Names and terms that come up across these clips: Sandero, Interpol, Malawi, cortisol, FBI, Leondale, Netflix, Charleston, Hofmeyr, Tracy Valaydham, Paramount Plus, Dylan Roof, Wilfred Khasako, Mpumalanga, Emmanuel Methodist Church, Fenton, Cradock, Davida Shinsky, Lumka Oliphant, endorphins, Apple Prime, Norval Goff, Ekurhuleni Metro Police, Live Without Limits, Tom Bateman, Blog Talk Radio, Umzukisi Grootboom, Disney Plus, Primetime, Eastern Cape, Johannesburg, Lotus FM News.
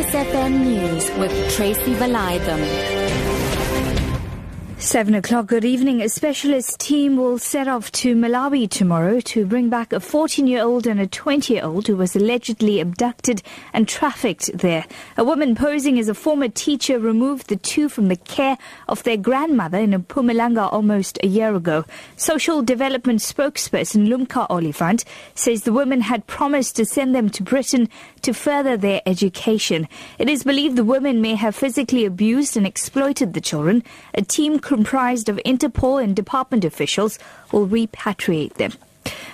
Lotus FM News with Tracy Valaydham. 7 o'clock, good evening. A specialist team will set off to Malawi tomorrow to bring back a 14-year-old and a 20-year-old who was allegedly abducted and trafficked there. A woman posing as a former teacher removed the two from the care of their grandmother in Mpumalanga almost a year ago. Social development spokesperson Lumka Oliphant says the women had promised to send them to Britain to further their education. It is believed the women may have physically abused and exploited the children. A team comprised of Interpol and department officials will repatriate them.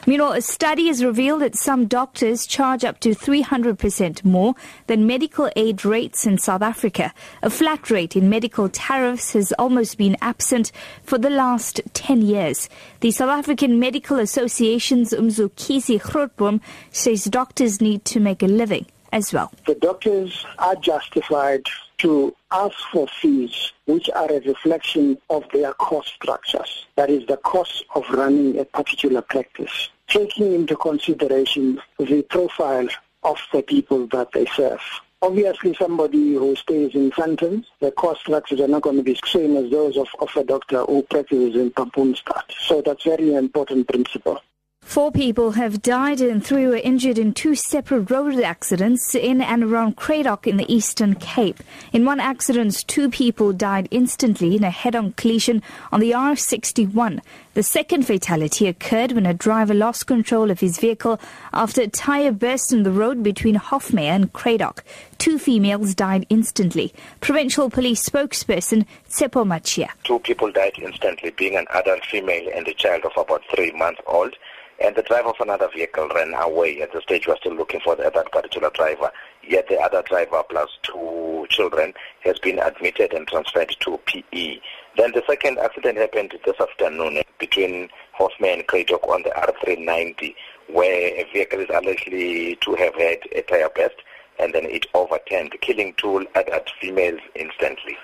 Meanwhile, a study has revealed that some doctors charge up to 300% more than medical aid rates in South Africa. A flat rate in medical tariffs has almost been absent for the last 10 years. The South African Medical Association's Umzukisi Grootboom says doctors need to make a living as well. The doctors are justified to ask for fees which are a reflection of their cost structures. That is the cost of running a particular practice, taking into consideration the profile of the people that they serve. Obviously, somebody who stays in Fenton, the cost structures are not going to be the same as those of a doctor who practices in Pampoon. So that's a very important principle. 4 people have died and 3 were injured in 2 separate road accidents in and around Cradock in the Eastern Cape. In one accident, 2 people died instantly in a head-on collision on the R61. The second fatality occurred when a driver lost control of his vehicle after a tyre burst in the road between Hofmeyr and Cradock. 2 females died instantly. Provincial police spokesperson Tsepo Machia. 2 people died instantly, being an adult female and a child of about 3 months old. And the driver of another vehicle ran away. At the stage, we are still looking for that particular driver. Yet the other driver, plus 2 children, has been admitted and transferred to PE. Then the second accident happened this afternoon between Hofmeyr and Cradock on the R390, where a vehicle is allegedly to have had a tire burst, and then it overturned, killing 2 adult females instantly.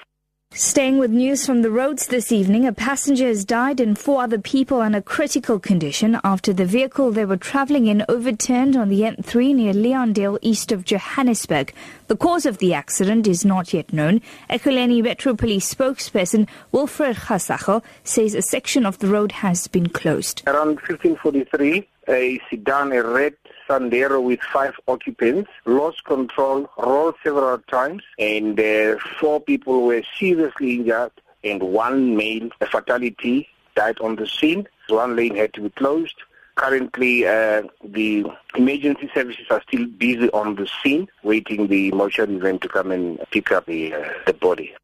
Staying with news from the roads this evening, a passenger has died and 4 other people are in a critical condition after the vehicle they were travelling in overturned on the N3 near Leondale, east of Johannesburg. The cause of the accident is not yet known. Ekurhuleni Metro Police spokesperson Wilfred Khasako says a section of the road has been closed. Around 15:43, a sedan, a red Sandero with 5 occupants, lost control, rolled several times, and 4 people were seriously injured, and 1 male, a fatality, died on the scene. 1 lane had to be closed. Currently, the emergency services are still busy on the scene, waiting the mortuary van to come and pick up the body.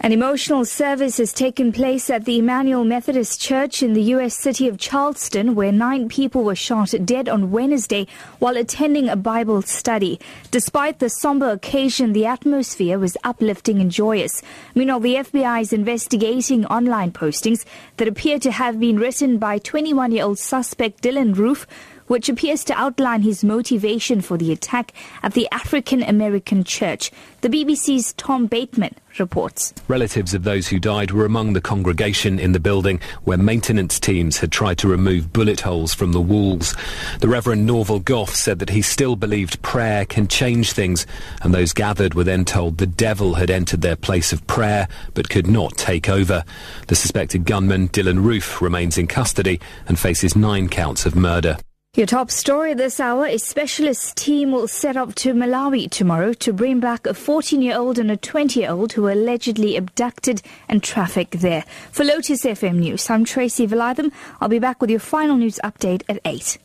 An emotional service has taken place at the Emmanuel Methodist Church in the U.S. city of Charleston, where 9 people were shot dead on Wednesday while attending a Bible study. Despite the somber occasion, the atmosphere was uplifting and joyous. Meanwhile, the FBI is investigating online postings that appear to have been written by 21-year-old suspect Dylan Roof, which appears to outline his motivation for the attack at the African American church. The BBC's Tom Bateman reports. Relatives of those who died were among the congregation in the building where maintenance teams had tried to remove bullet holes from the walls. The Reverend Norval Goff said that he still believed prayer can change things, and those gathered were then told the devil had entered their place of prayer but could not take over. The suspected gunman, Dylan Roof, remains in custody and faces 9 counts of murder. Your top story this hour, a specialist team will set off to Malawi tomorrow to bring back a 14-year-old and a 20-year-old who were allegedly abducted and trafficked there. For Lotus FM News, I'm Tracy Valaydham. I'll be back with your final news update at 8.